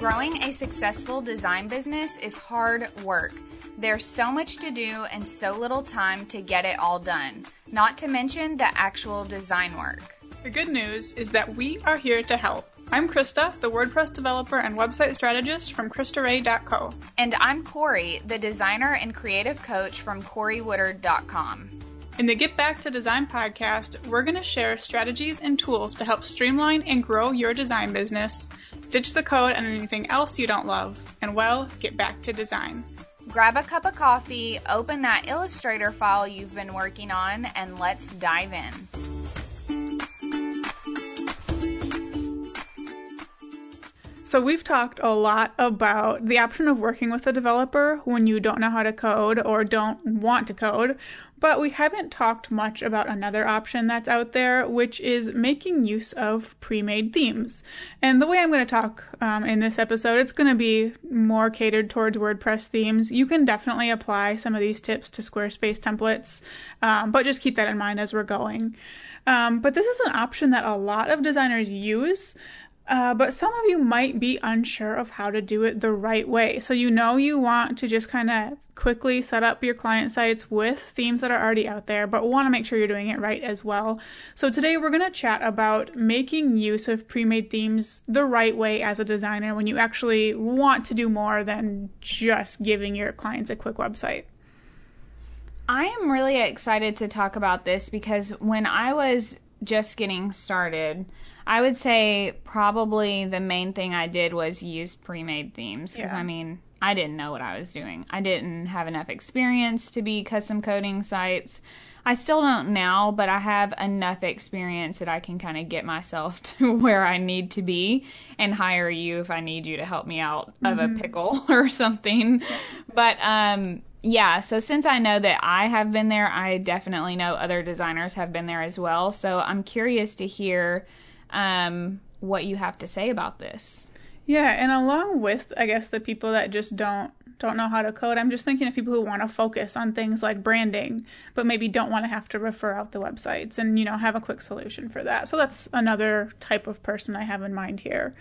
growing a successful design business is hard work. There's so much to do and so little time to get it all done, not to mention the actual design work. The good news is that we are here to help. I'm Krista, the WordPress developer and website strategist from KristaRae.co. And I'm Corey, the designer and creative coach from CoreyWoodard.com. In the Get Back to Design podcast, we're going to share strategies and tools to help streamline and grow your design business, ditch the code and anything else you don't love, and, well, get back to design. Grab a cup of coffee, open that Illustrator file you've been working on, and let's dive in. So we've talked a lot about the option of working with a developer when you don't know how to code or don't want to code, but we haven't talked much about another option that's out there, which is making use of pre-made themes. And the way I'm going to talk in this episode, it's going to be more catered towards WordPress themes. You can definitely apply some of these tips to Squarespace templates, but just keep that in mind as we're going. But this is an option that a lot of designers use. But some of you might be unsure of how to do it the right way. So you want to just kind of quickly set up your client sites with themes that are already out there, but want to make sure you're doing it right as well. So today we're going to chat about making use of pre-made themes the right way as a designer when you actually want to do more than just giving your clients a quick website. I am really excited to talk about this because when I was just getting started, I would say probably the main thing I did was use pre-made themes because, I mean, I didn't know what I was doing. I didn't have enough experience to be custom coding sites. I still don't now, but I have enough experience that I can kind of get myself to where I need to be and hire you if I need you to help me out of a pickle or something. But, yeah, so since I know that I have been there, I definitely know other designers have been there as well. So I'm curious to hear what you have to say about this. Yeah, and along with, I guess, the people that just don't know how to code, I'm just thinking of people who want to focus on things like branding, but maybe don't want to have to refer out the websites and, you know, have a quick solution for that. So that's another type of person I have in mind here.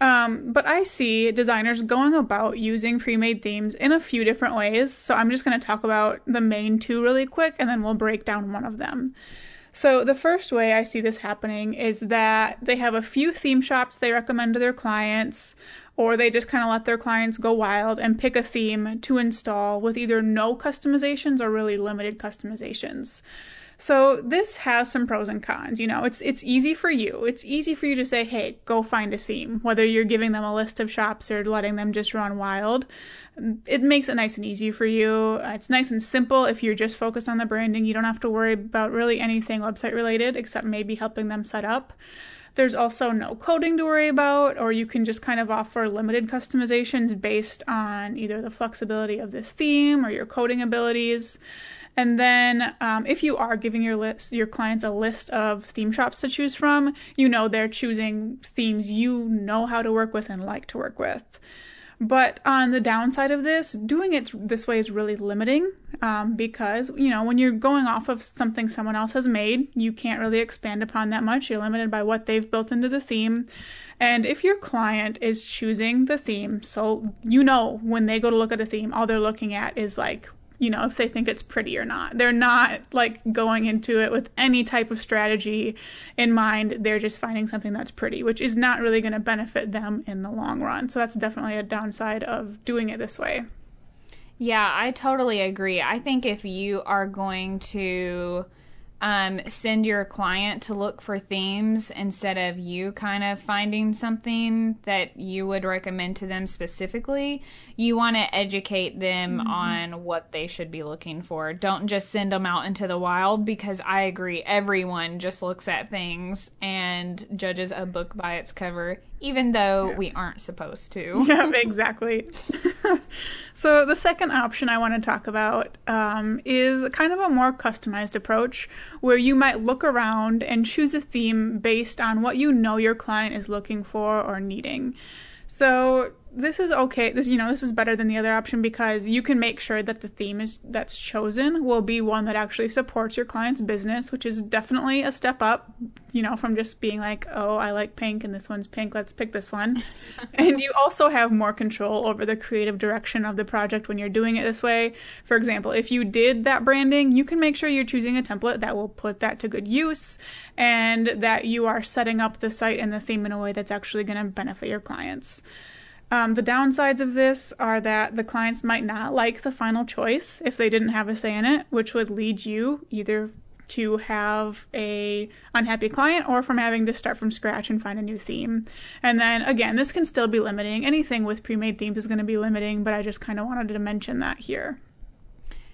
But I see designers going about using pre-made themes in a few different ways. So I'm just going to talk about the main two really quick, and then we'll break down one of them. So the first way I see this happening is that they have a few theme shops they recommend to their clients, or they just kind of let their clients go wild and pick a theme to install with either no customizations or really limited customizations. So this has some pros and cons. You know, it's easy for you. It's easy for you to say, hey, go find a theme, whether you're giving them a list of shops or letting them just run wild. It makes it nice and easy for you. It's nice and simple if you're just focused on the branding. You don't have to worry about really anything website related except maybe helping them set up. There's also no coding to worry about, or you can just kind of offer limited customizations based on either the flexibility of the theme or your coding abilities. And then if you are giving your clients a list of theme shops to choose from, you know they're choosing themes you know how to work with and like to work with. But on the downside of this, doing it this way is really limiting because, you know, when you're going off of something someone else has made, you can't really expand upon that much. You're limited by what they've built into the theme. And if your client is choosing the theme, so you know when they go to look at a theme, all they're looking at is like, you know, if they think it's pretty or not. They're not like going into it with any type of strategy in mind. They're just finding something that's pretty, which is not really going to benefit them in the long run. So that's definitely a downside of doing it this way. Yeah, I totally agree. I think if you are going to send your client to look for themes instead of you kind of finding something that you would recommend to them specifically, you want to educate them on what they should be looking for. Don't just send them out into the wild, because I agree, everyone just looks at things and judges a book by its cover, even though we aren't supposed to. Yeah, exactly. So the second option I want to talk about is kind of a more customized approach where you might look around and choose a theme based on what you know your client is looking for or needing. So this is okay. This, you know, this is better than the other option because you can make sure that the theme is that's chosen will be one that actually supports your client's business, which is definitely a step up, you know, from just being like, oh, I like pink and this one's pink, let's pick this one. And you also have more control over the creative direction of the project when you're doing it this way. For example, if you did that branding, you can make sure you're choosing a template that will put that to good use and that you are setting up the site and the theme in a way that's actually going to benefit your clients. The downsides of this are that the clients might not like the final choice if they didn't have a say in it, which would lead you either to have an unhappy client or from having to start from scratch and find a new theme. And then, again, this can still be limiting. Anything with pre-made themes is going to be limiting, but I just kind of wanted to mention that here.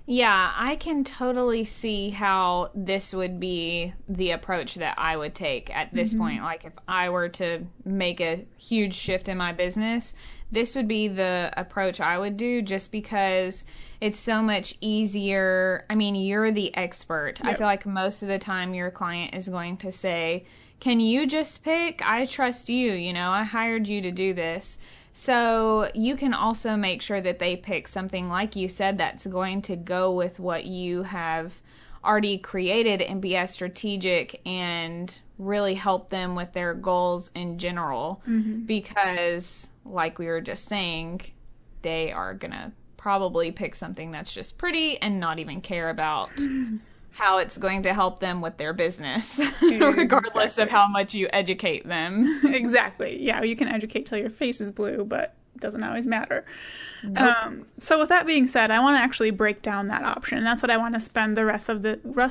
Yeah, I can totally see how this would be the approach that I would take at this point. Like, if I were to make a huge shift in my business, this would be the approach I would do just because it's so much easier. I mean, you're the expert. Yep. I feel like most of the time your client is going to say, can you just pick? I trust you. You know, I hired you to do this. So you can also make sure that they pick something, like you said, that's going to go with what you have already created and be as strategic and really help them with their goals in general. Because, like we were just saying, they are going to probably pick something that's just pretty and not even care about how it's going to help them with their business, regardless of how much you educate them. Yeah, you can educate till your face is blue, but it doesn't always matter. So with that being said, I want to actually break down that option. That's what I want to spend the rest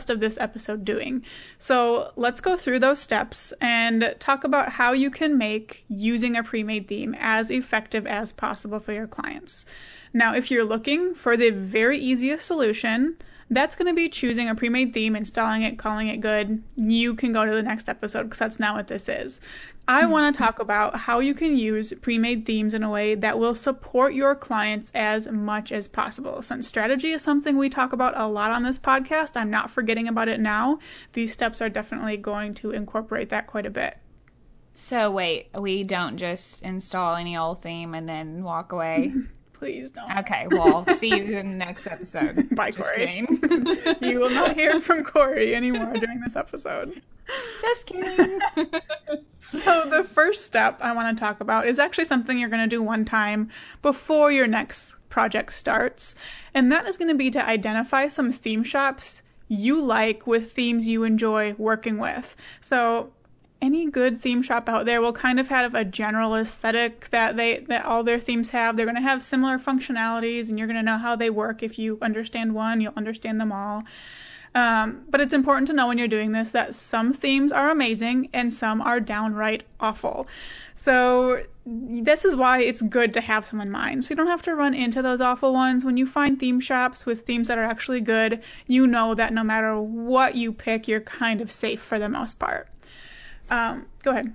of this episode doing. So let's go through those steps and talk about how you can make using a pre-made theme as effective as possible for your clients. Now, if you're looking for the very easiest solution, that's going to be choosing a pre-made theme, installing it, calling it good. You can go to the next episode because that's not what this is. I want to talk about how you can use pre-made themes in a way that will support your clients as much as possible. Since strategy is something we talk about a lot on this podcast, I'm not forgetting about it now. These steps are definitely going to incorporate that quite a bit. So wait, we don't just install any old theme and then walk away? Please don't. Okay, well, see you in the next episode. Bye, just Corey. You will not hear from Corey anymore during this episode. Just kidding. So the first step I want to talk about is actually something you're going to do one time before your next project starts, and that is going to be to identify some theme shops you like with themes you enjoy working with. So any good theme shop out there will kind of have a general aesthetic that all their themes have. They're going to have similar functionalities, and you're going to know how they work. If you understand one, you'll understand them all. But it's important to know when you're doing this that some themes are amazing and some are downright awful. So this is why it's good to have some in mind, so you don't have to run into those awful ones. When you find theme shops with themes that are actually good, you know that no matter what you pick, you're kind of safe for the most part. Go ahead.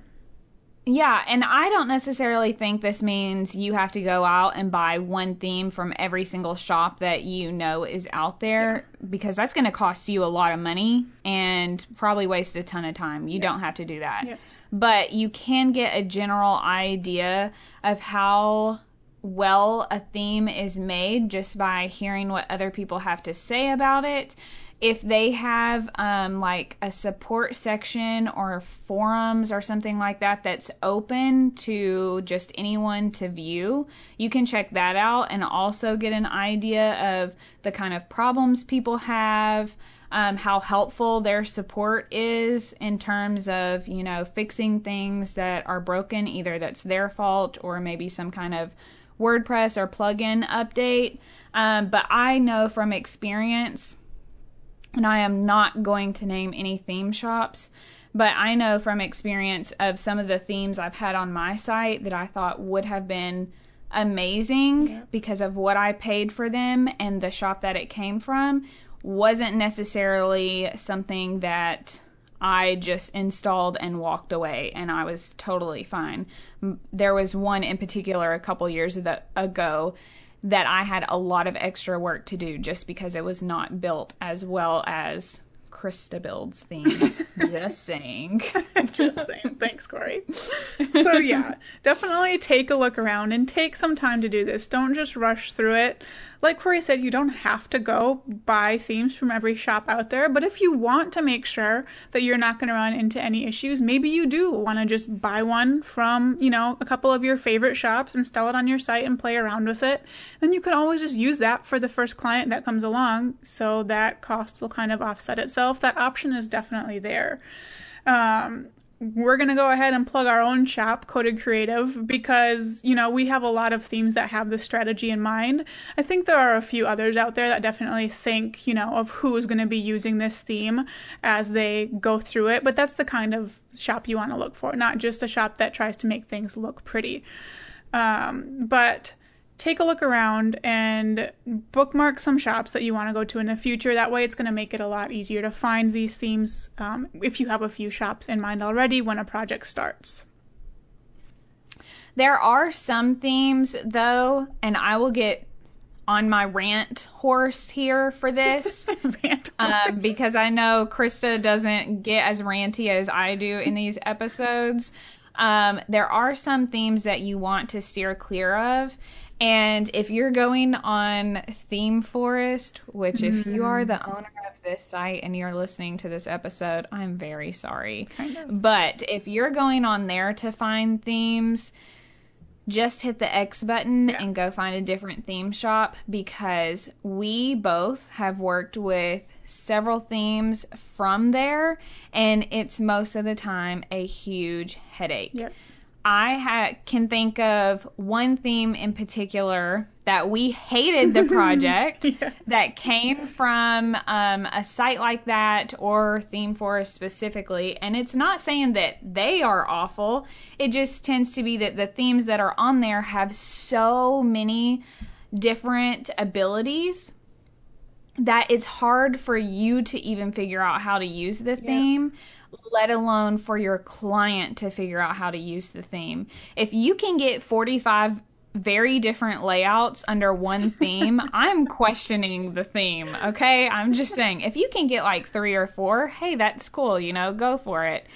Yeah, and I don't necessarily think this means you have to go out and buy one theme from every single shop that you know is out there, because that's going to cost you a lot of money and probably waste a ton of time. You don't have to do that. But you can get a general idea of how well a theme is made just by hearing what other people have to say about it. If they have like a support section or forums or something like that that's open to just anyone to view, you can check that out and also get an idea of the kind of problems people have, how helpful their support is in terms of, you know, fixing things that are broken, either that's their fault or maybe some kind of WordPress or plugin update. But I know from experience, and I am not going to name any theme shops, but I know from experience of some of the themes I've had on my site that I thought would have been amazing because of what I paid for them, and the shop that it came from wasn't necessarily something that I just installed and walked away, and I was totally fine. There was one in particular a couple years ago that I had a lot of extra work to do just because it was not built as well as Krista builds things. Just saying. Just saying. Thanks, Corey. So, yeah, definitely take a look around and take some time to do this. Don't just rush through it. Like Corey said, you don't have to go buy themes from every shop out there. But if you want to make sure that you're not going to run into any issues, maybe you do want to just buy one from, you know, a couple of your favorite shops, install it on your site and play around with it. Then you can always just use that for the first client that comes along. So that cost will kind of offset itself. That option is definitely there. We're going to go ahead and plug our own shop, Coded Creative, because, you know, we have a lot of themes that have this strategy in mind. I think there are a few others out there that definitely think, you know, of who is going to be using this theme as they go through it. But that's the kind of shop you want to look for, not just a shop that tries to make things look pretty. But take a look around and bookmark some shops that you want to go to in the future. That way it's going to make it a lot easier to find these themes if you have a few shops in mind already when a project starts. There are some themes, though, and I will get on my rant horse here for this. Because I know Krista doesn't get as ranty as I do in these episodes. There are some themes that you want to steer clear of. And if you're going on ThemeForest, which if you are the owner of this site and you're listening to this episode, I'm very sorry. Kind of. But if you're going on there to find themes, just hit the X button and go find a different theme shop, because we both have worked with several themes from there, and it's most of the time a huge headache. Yep. I can think of one theme in particular that we hated the project that came from a site like that or ThemeForest specifically. And it's not saying that they are awful. It just tends to be that the themes that are on there have so many different abilities that it's hard for you to even figure out how to use the theme. Let alone for your client to figure out how to use the theme. If you can get 45 very different layouts under one theme, I'm questioning the theme, okay? I'm just saying, if you can get like 3 or 4, hey, that's cool, you know, go for it.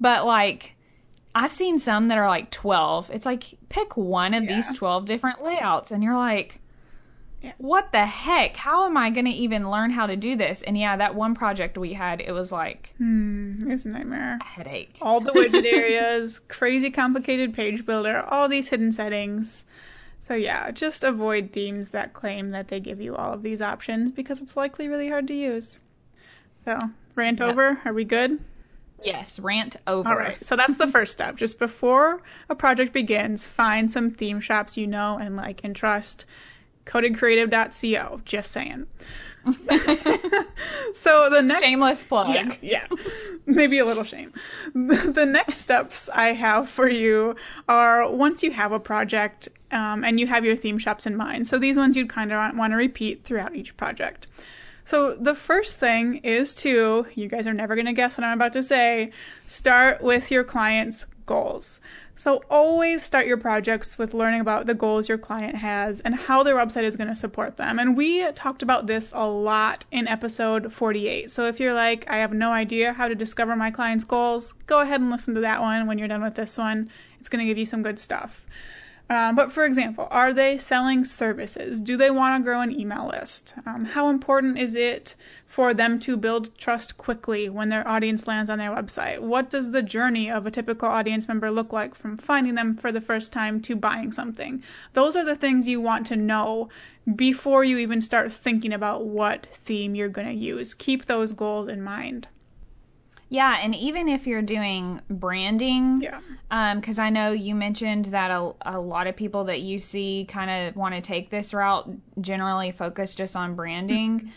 But like, I've seen some that are like 12. It's like, pick one of these 12 different layouts, and you're like, what the heck? How am I going to even learn how to do this? And yeah, that one project we had, it was like... it's a nightmare. A headache. All the widget areas, crazy complicated page builder, all these hidden settings. So yeah, just avoid themes that claim that they give you all of these options, because it's likely really hard to use. So, rant over. Are we good? Yes, rant over. All right, so that's the first step. Just before a project begins, find some theme shops you know and like and trust. CodedCreative.co, just saying. So the next shameless plug. Yeah. Maybe a little shame. The next steps I have for you are, once you have a project and you have your theme shops in mind. So these ones you'd kind of want to repeat throughout each project. So the first thing is to, you guys are never going to guess what I'm about to say, start with your client's goals. So always start your projects with learning about the goals your client has and how their website is going to support them. And we talked about this a lot in episode 48. So if you're like, I have no idea how to discover my client's goals, go ahead and listen to that one when you're done with this one. It's going to give you some good stuff. But for example, are they selling services? Do they want to grow an email list? How important is it for them to build trust quickly when their audience lands on their website? What does the journey of a typical audience member look like from finding them for the first time to buying something? Those are the things you want to know before you even start thinking about what theme you're going to use. Keep those goals in mind. Yeah, and even if you're doing branding, because I know you mentioned that a lot of people that you see kind of want to take this route generally focus just on branding.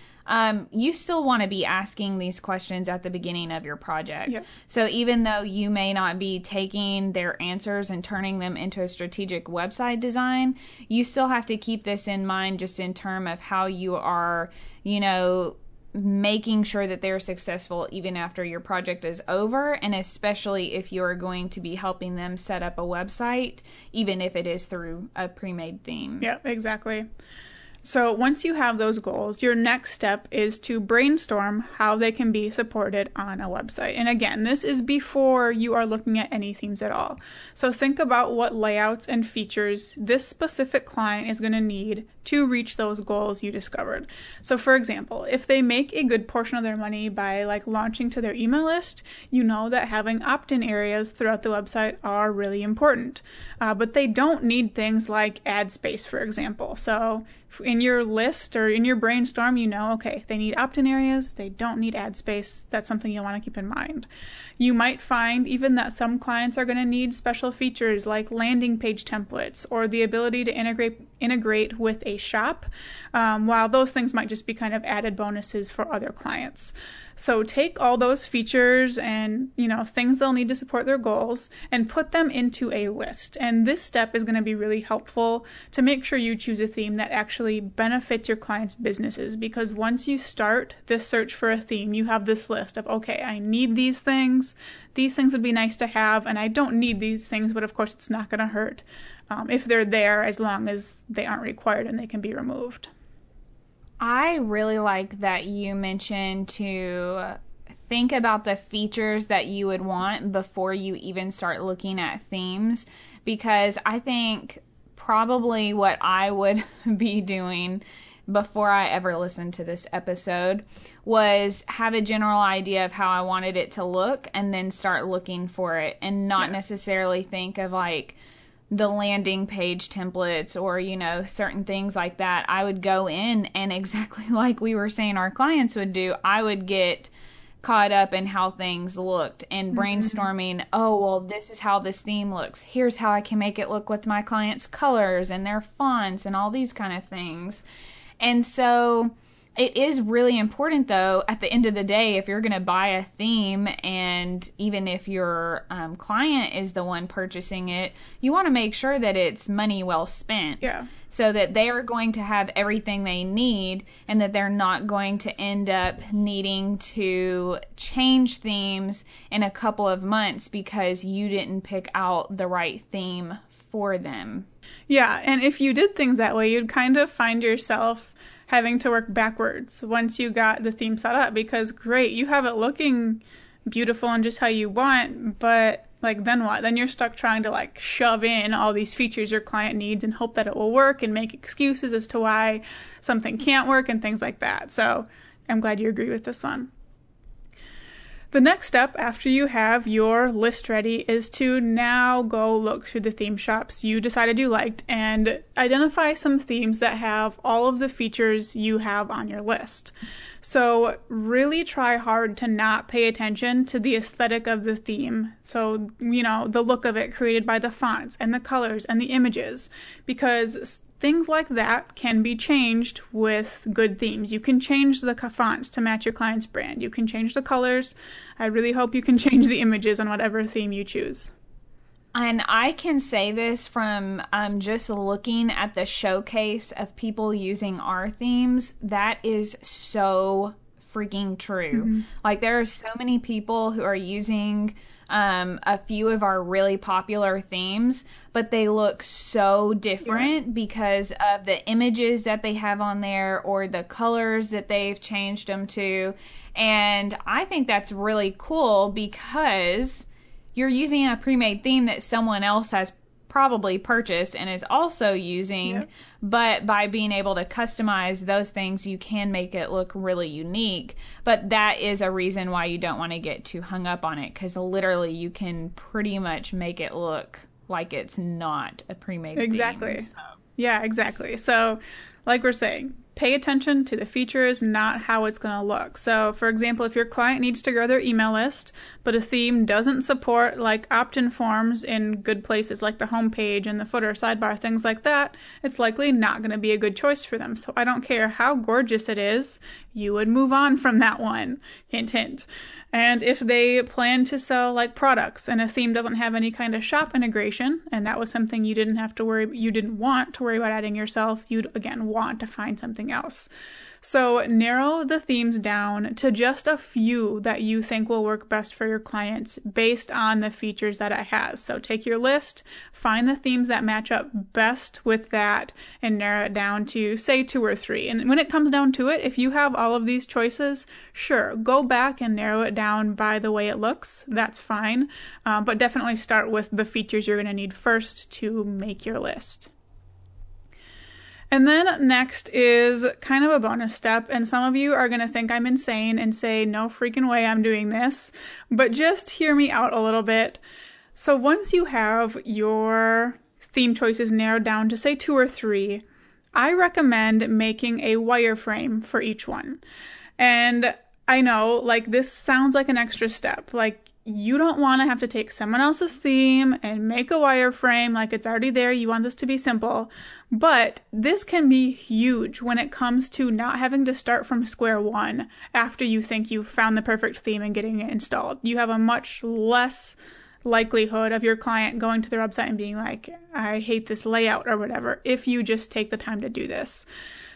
You still want to be asking these questions at the beginning of your project. So even though you may not be taking their answers and turning them into a strategic website design, you still have to keep this in mind just in terms of how you are, you know, making sure that they're successful even after your project is over, and especially if you're going to be helping them set up a website, even if it is through a pre-made theme. Yeah, exactly. So once you have those goals, your next step is to brainstorm how they can be supported on a website. And again, this is before you are looking at any themes at all. So think about what layouts and features this specific client is going to need to reach those goals you discovered. So for example, if they make a good portion of their money by launching to their email list, you know that having opt-in areas throughout the website are really important. But they don't need things like ad space, for example. So in your list or in your brainstorm, you know, okay, they need opt-in areas, they don't need ad space. That's something you'll want to keep in mind. You might find even that some clients are going to need special features like landing page templates or the ability to integrate with a shop, while those things might just be kind of added bonuses for other clients. So take all those features and, things they'll need to support their goals and put them into a list. And this step is going to be really helpful to make sure you choose a theme that actually benefits your clients' businesses, because once you start this search for a theme, you have this list of, okay, I need these things would be nice to have, and I don't need these things, but of course it's not going to hurt if they're there, as long as they aren't required and they can be removed. I really like that you mentioned to think about the features that you would want before you even start looking at themes, because I think probably what I would be doing before I ever listened to this episode was have a general idea of how I wanted it to look and then start looking for it, and not necessarily think of the landing page templates or, certain things like that. I would go in and, exactly like we were saying our clients would do, I would get caught up in how things looked and brainstorming, this is how this theme looks. Here's how I can make it look with my clients' colors and their fonts and all these kind of things. And so it is really important, though, at the end of the day, if you're going to buy a theme, and even if your client is the one purchasing it, you want to make sure that it's money well spent, so that they are going to have everything they need and that they're not going to end up needing to change themes in a couple of months because you didn't pick out the right theme for them. Yeah, and if you did things that way, you'd kind of find yourself having to work backwards once you got the theme set up, because great, you have it looking beautiful and just how you want, but then what? Then you're stuck trying to shove in all these features your client needs and hope that it will work and make excuses as to why something can't work and things like that. So I'm glad you agree with this one. The next step after you have your list ready is to now go look through the theme shops you decided you liked and identify some themes that have all of the features you have on your list. So really try hard to not pay attention to the aesthetic of the theme. So, the look of it created by the fonts and the colors and the images, because things like that can be changed with good themes. You can change the fonts to match your client's brand. You can change the colors. I really hope you can change the images on whatever theme you choose. And I can say this from just looking at the showcase of people using our themes. That is so freaking true. Mm-hmm. There are so many people who are using a few of our really popular themes, but they look so different because of the images that they have on there or the colors that they've changed them to. And I think that's really cool because you're using a pre-made theme that someone else has probably purchased and is also using, but by being able to customize those things, you can make it look really unique. But that is a reason why you don't want to get too hung up on it, because literally you can pretty much make it look like it's not a pre-made theme. Exactly. So like we're saying, pay attention to the features, not how it's going to look. So, for example, if your client needs to grow their email list, but a theme doesn't support opt-in forms in good places like the homepage and the footer, sidebar, things like that, it's likely not going to be a good choice for them. So I don't care how gorgeous it is, you would move on from that one. Hint, hint. And if they plan to sell products and a theme doesn't have any kind of shop integration, and that was something you didn't want to worry about adding yourself, you'd again want to find something else. So narrow the themes down to just a few that you think will work best for your clients based on the features that it has. So take your list, find the themes that match up best with that, and narrow it down to, say, 2 or 3. And when it comes down to it, if you have all of these choices, sure, go back and narrow it down by the way it looks. That's fine. But definitely start with the features you're going to need first to make your list. And then next is kind of a bonus step, and some of you are going to think I'm insane and say, no freaking way I'm doing this, but just hear me out a little bit. So once you have your theme choices narrowed down to, say, 2 or 3, I recommend making a wireframe for each one. And I know, like, this sounds like an extra step, like, you don't want to have to take someone else's theme and make a wireframe like it's already there. You want this to be simple. But this can be huge when it comes to not having to start from square one after you think you've found the perfect theme and getting it installed. You have a much less likelihood of your client going to their website and being like, I hate this layout or whatever, if you just take the time to do this.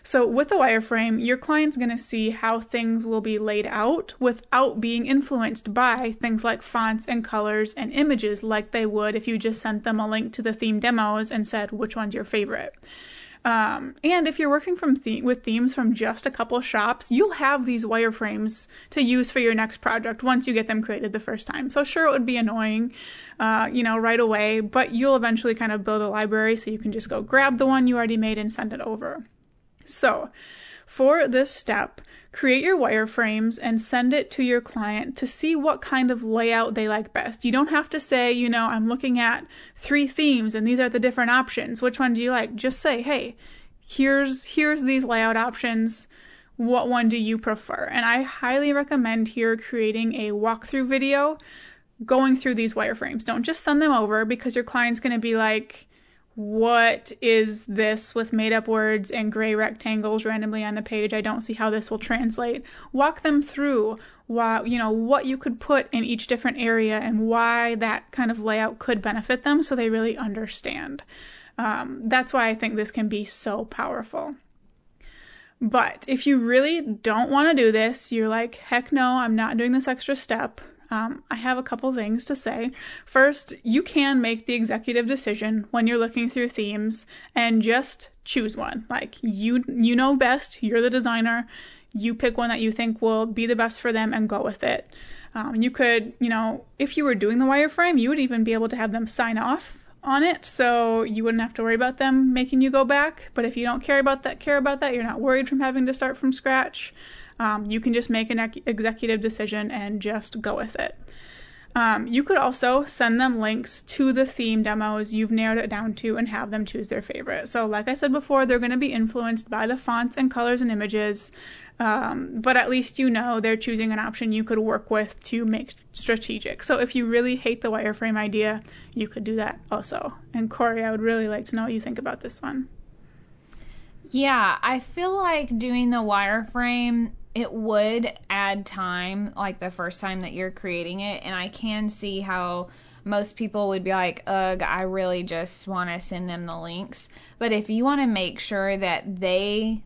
So with the wireframe, your client's going to see how things will be laid out without being influenced by things like fonts and colors and images like they would if you just sent them a link to the theme demos and said which one's your favorite. And if you're working with themes from just a couple shops, you'll have these wireframes to use for your next project once you get them created the first time. So sure, it would be annoying, right away, but you'll eventually kind of build a library so you can just go grab the one you already made and send it over. So for this step, create your wireframes and send it to your client to see what kind of layout they like best. You don't have to say, I'm looking at 3 themes and these are the different options. Which one do you like? Just say, hey, here's these layout options. What one do you prefer? And I highly recommend here creating a walkthrough video going through these wireframes. Don't just send them over because your client's going to be like, what is this with made-up words and gray rectangles randomly on the page? I don't see how this will translate. Walk them through what you could put in each different area and why that kind of layout could benefit them so they really understand. That's why I think this can be so powerful. But if you really don't want to do this, you're like, heck no, I'm not doing this extra step. I have a couple things to say. First, you can make the executive decision when you're looking through themes and just choose one. Like, you know best, you're the designer, you pick one that you think will be the best for them and go with it. You could, if you were doing the wireframe, you would even be able to have them sign off on it, so you wouldn't have to worry about them making you go back. But if you don't care about that, you're not worried from having to start from scratch. You can just make an executive decision and just go with it. You could also send them links to the theme demos you've narrowed it down to and have them choose their favorite. So like I said before, they're going to be influenced by the fonts and colors and images, but at least they're choosing an option you could work with to make strategic. So if you really hate the wireframe idea, you could do that also. And Corey, I would really like to know what you think about this one. Yeah, I feel like doing the wireframe, it would add time, like the first time that you're creating it, and I can see how most people would be like, ugh, I really just want to send them the links. But if you want to make sure that they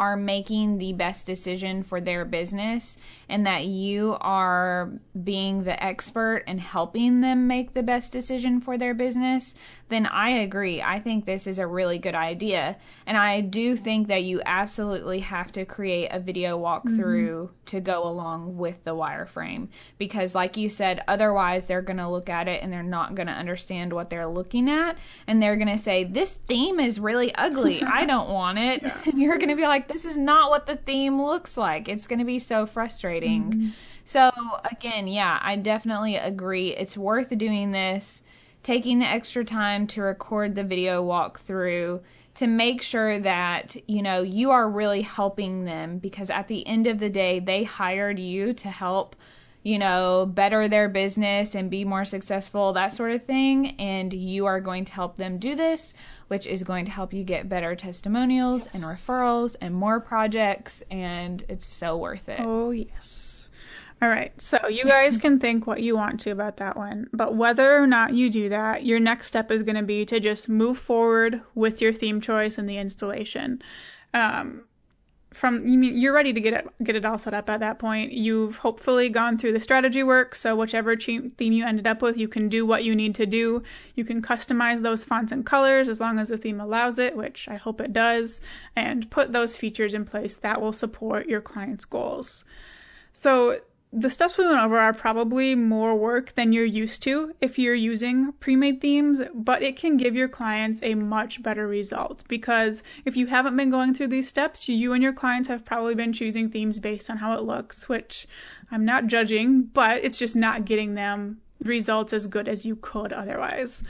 are making the best decision for their business and that you are being the expert and helping them make the best decision for their business, then I agree. I think this is a really good idea. And I do think that you absolutely have to create a video walkthrough to go along with the wireframe. Because like you said, otherwise they're going to look at it and they're not going to understand what they're looking at. And they're going to say, this theme is really ugly. I don't want it. Yeah. And you're going to be like, this is not what the theme looks like. It's going to be so frustrating. Mm-hmm. So again, yeah, I definitely agree. It's worth doing this, taking the extra time to record the video walkthrough to make sure that, you are really helping them, because at the end of the day, they hired you to help, better their business and be more successful, that sort of thing. And you are going to help them do this, which is going to help you get better testimonials and referrals and more projects. And it's so worth it. Oh, yes. All right. So you guys can think what you want to about that one. But whether or not you do that, your next step is going to be to just move forward with your theme choice and the installation. you're ready to get it all set up at that point. You've hopefully gone through the strategy work, so whichever theme you ended up with, you can do what you need to do. You can customize those fonts and colors as long as the theme allows it, which I hope it does, and put those features in place that will support your client's goals. So the steps we went over are probably more work than you're used to if you're using pre-made themes, but it can give your clients a much better result, because if you haven't been going through these steps, you and your clients have probably been choosing themes based on how it looks, which I'm not judging, but it's just not getting them results as good as you could otherwise.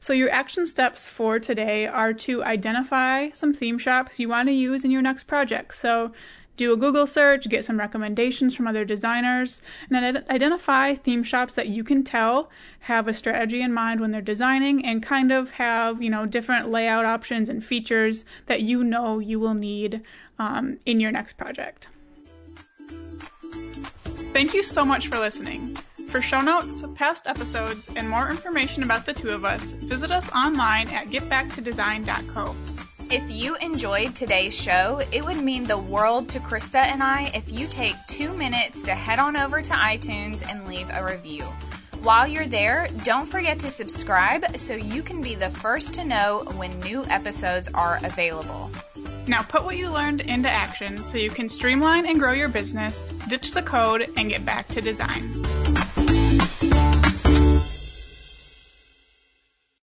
So your action steps for today are to identify some theme shops you want to use in your next project. So do a Google search, get some recommendations from other designers, and then identify theme shops that you can tell have a strategy in mind when they're designing and kind of have, different layout options and features that you will need in your next project. Thank you so much for listening. For show notes, past episodes, and more information about the two of us, visit us online at getbacktodesign.co. If you enjoyed today's show, it would mean the world to Krista and I if you take 2 minutes to head on over to iTunes and leave a review. While you're there, don't forget to subscribe so you can be the first to know when new episodes are available. Now put what you learned into action so you can streamline and grow your business, ditch the code, and get back to design.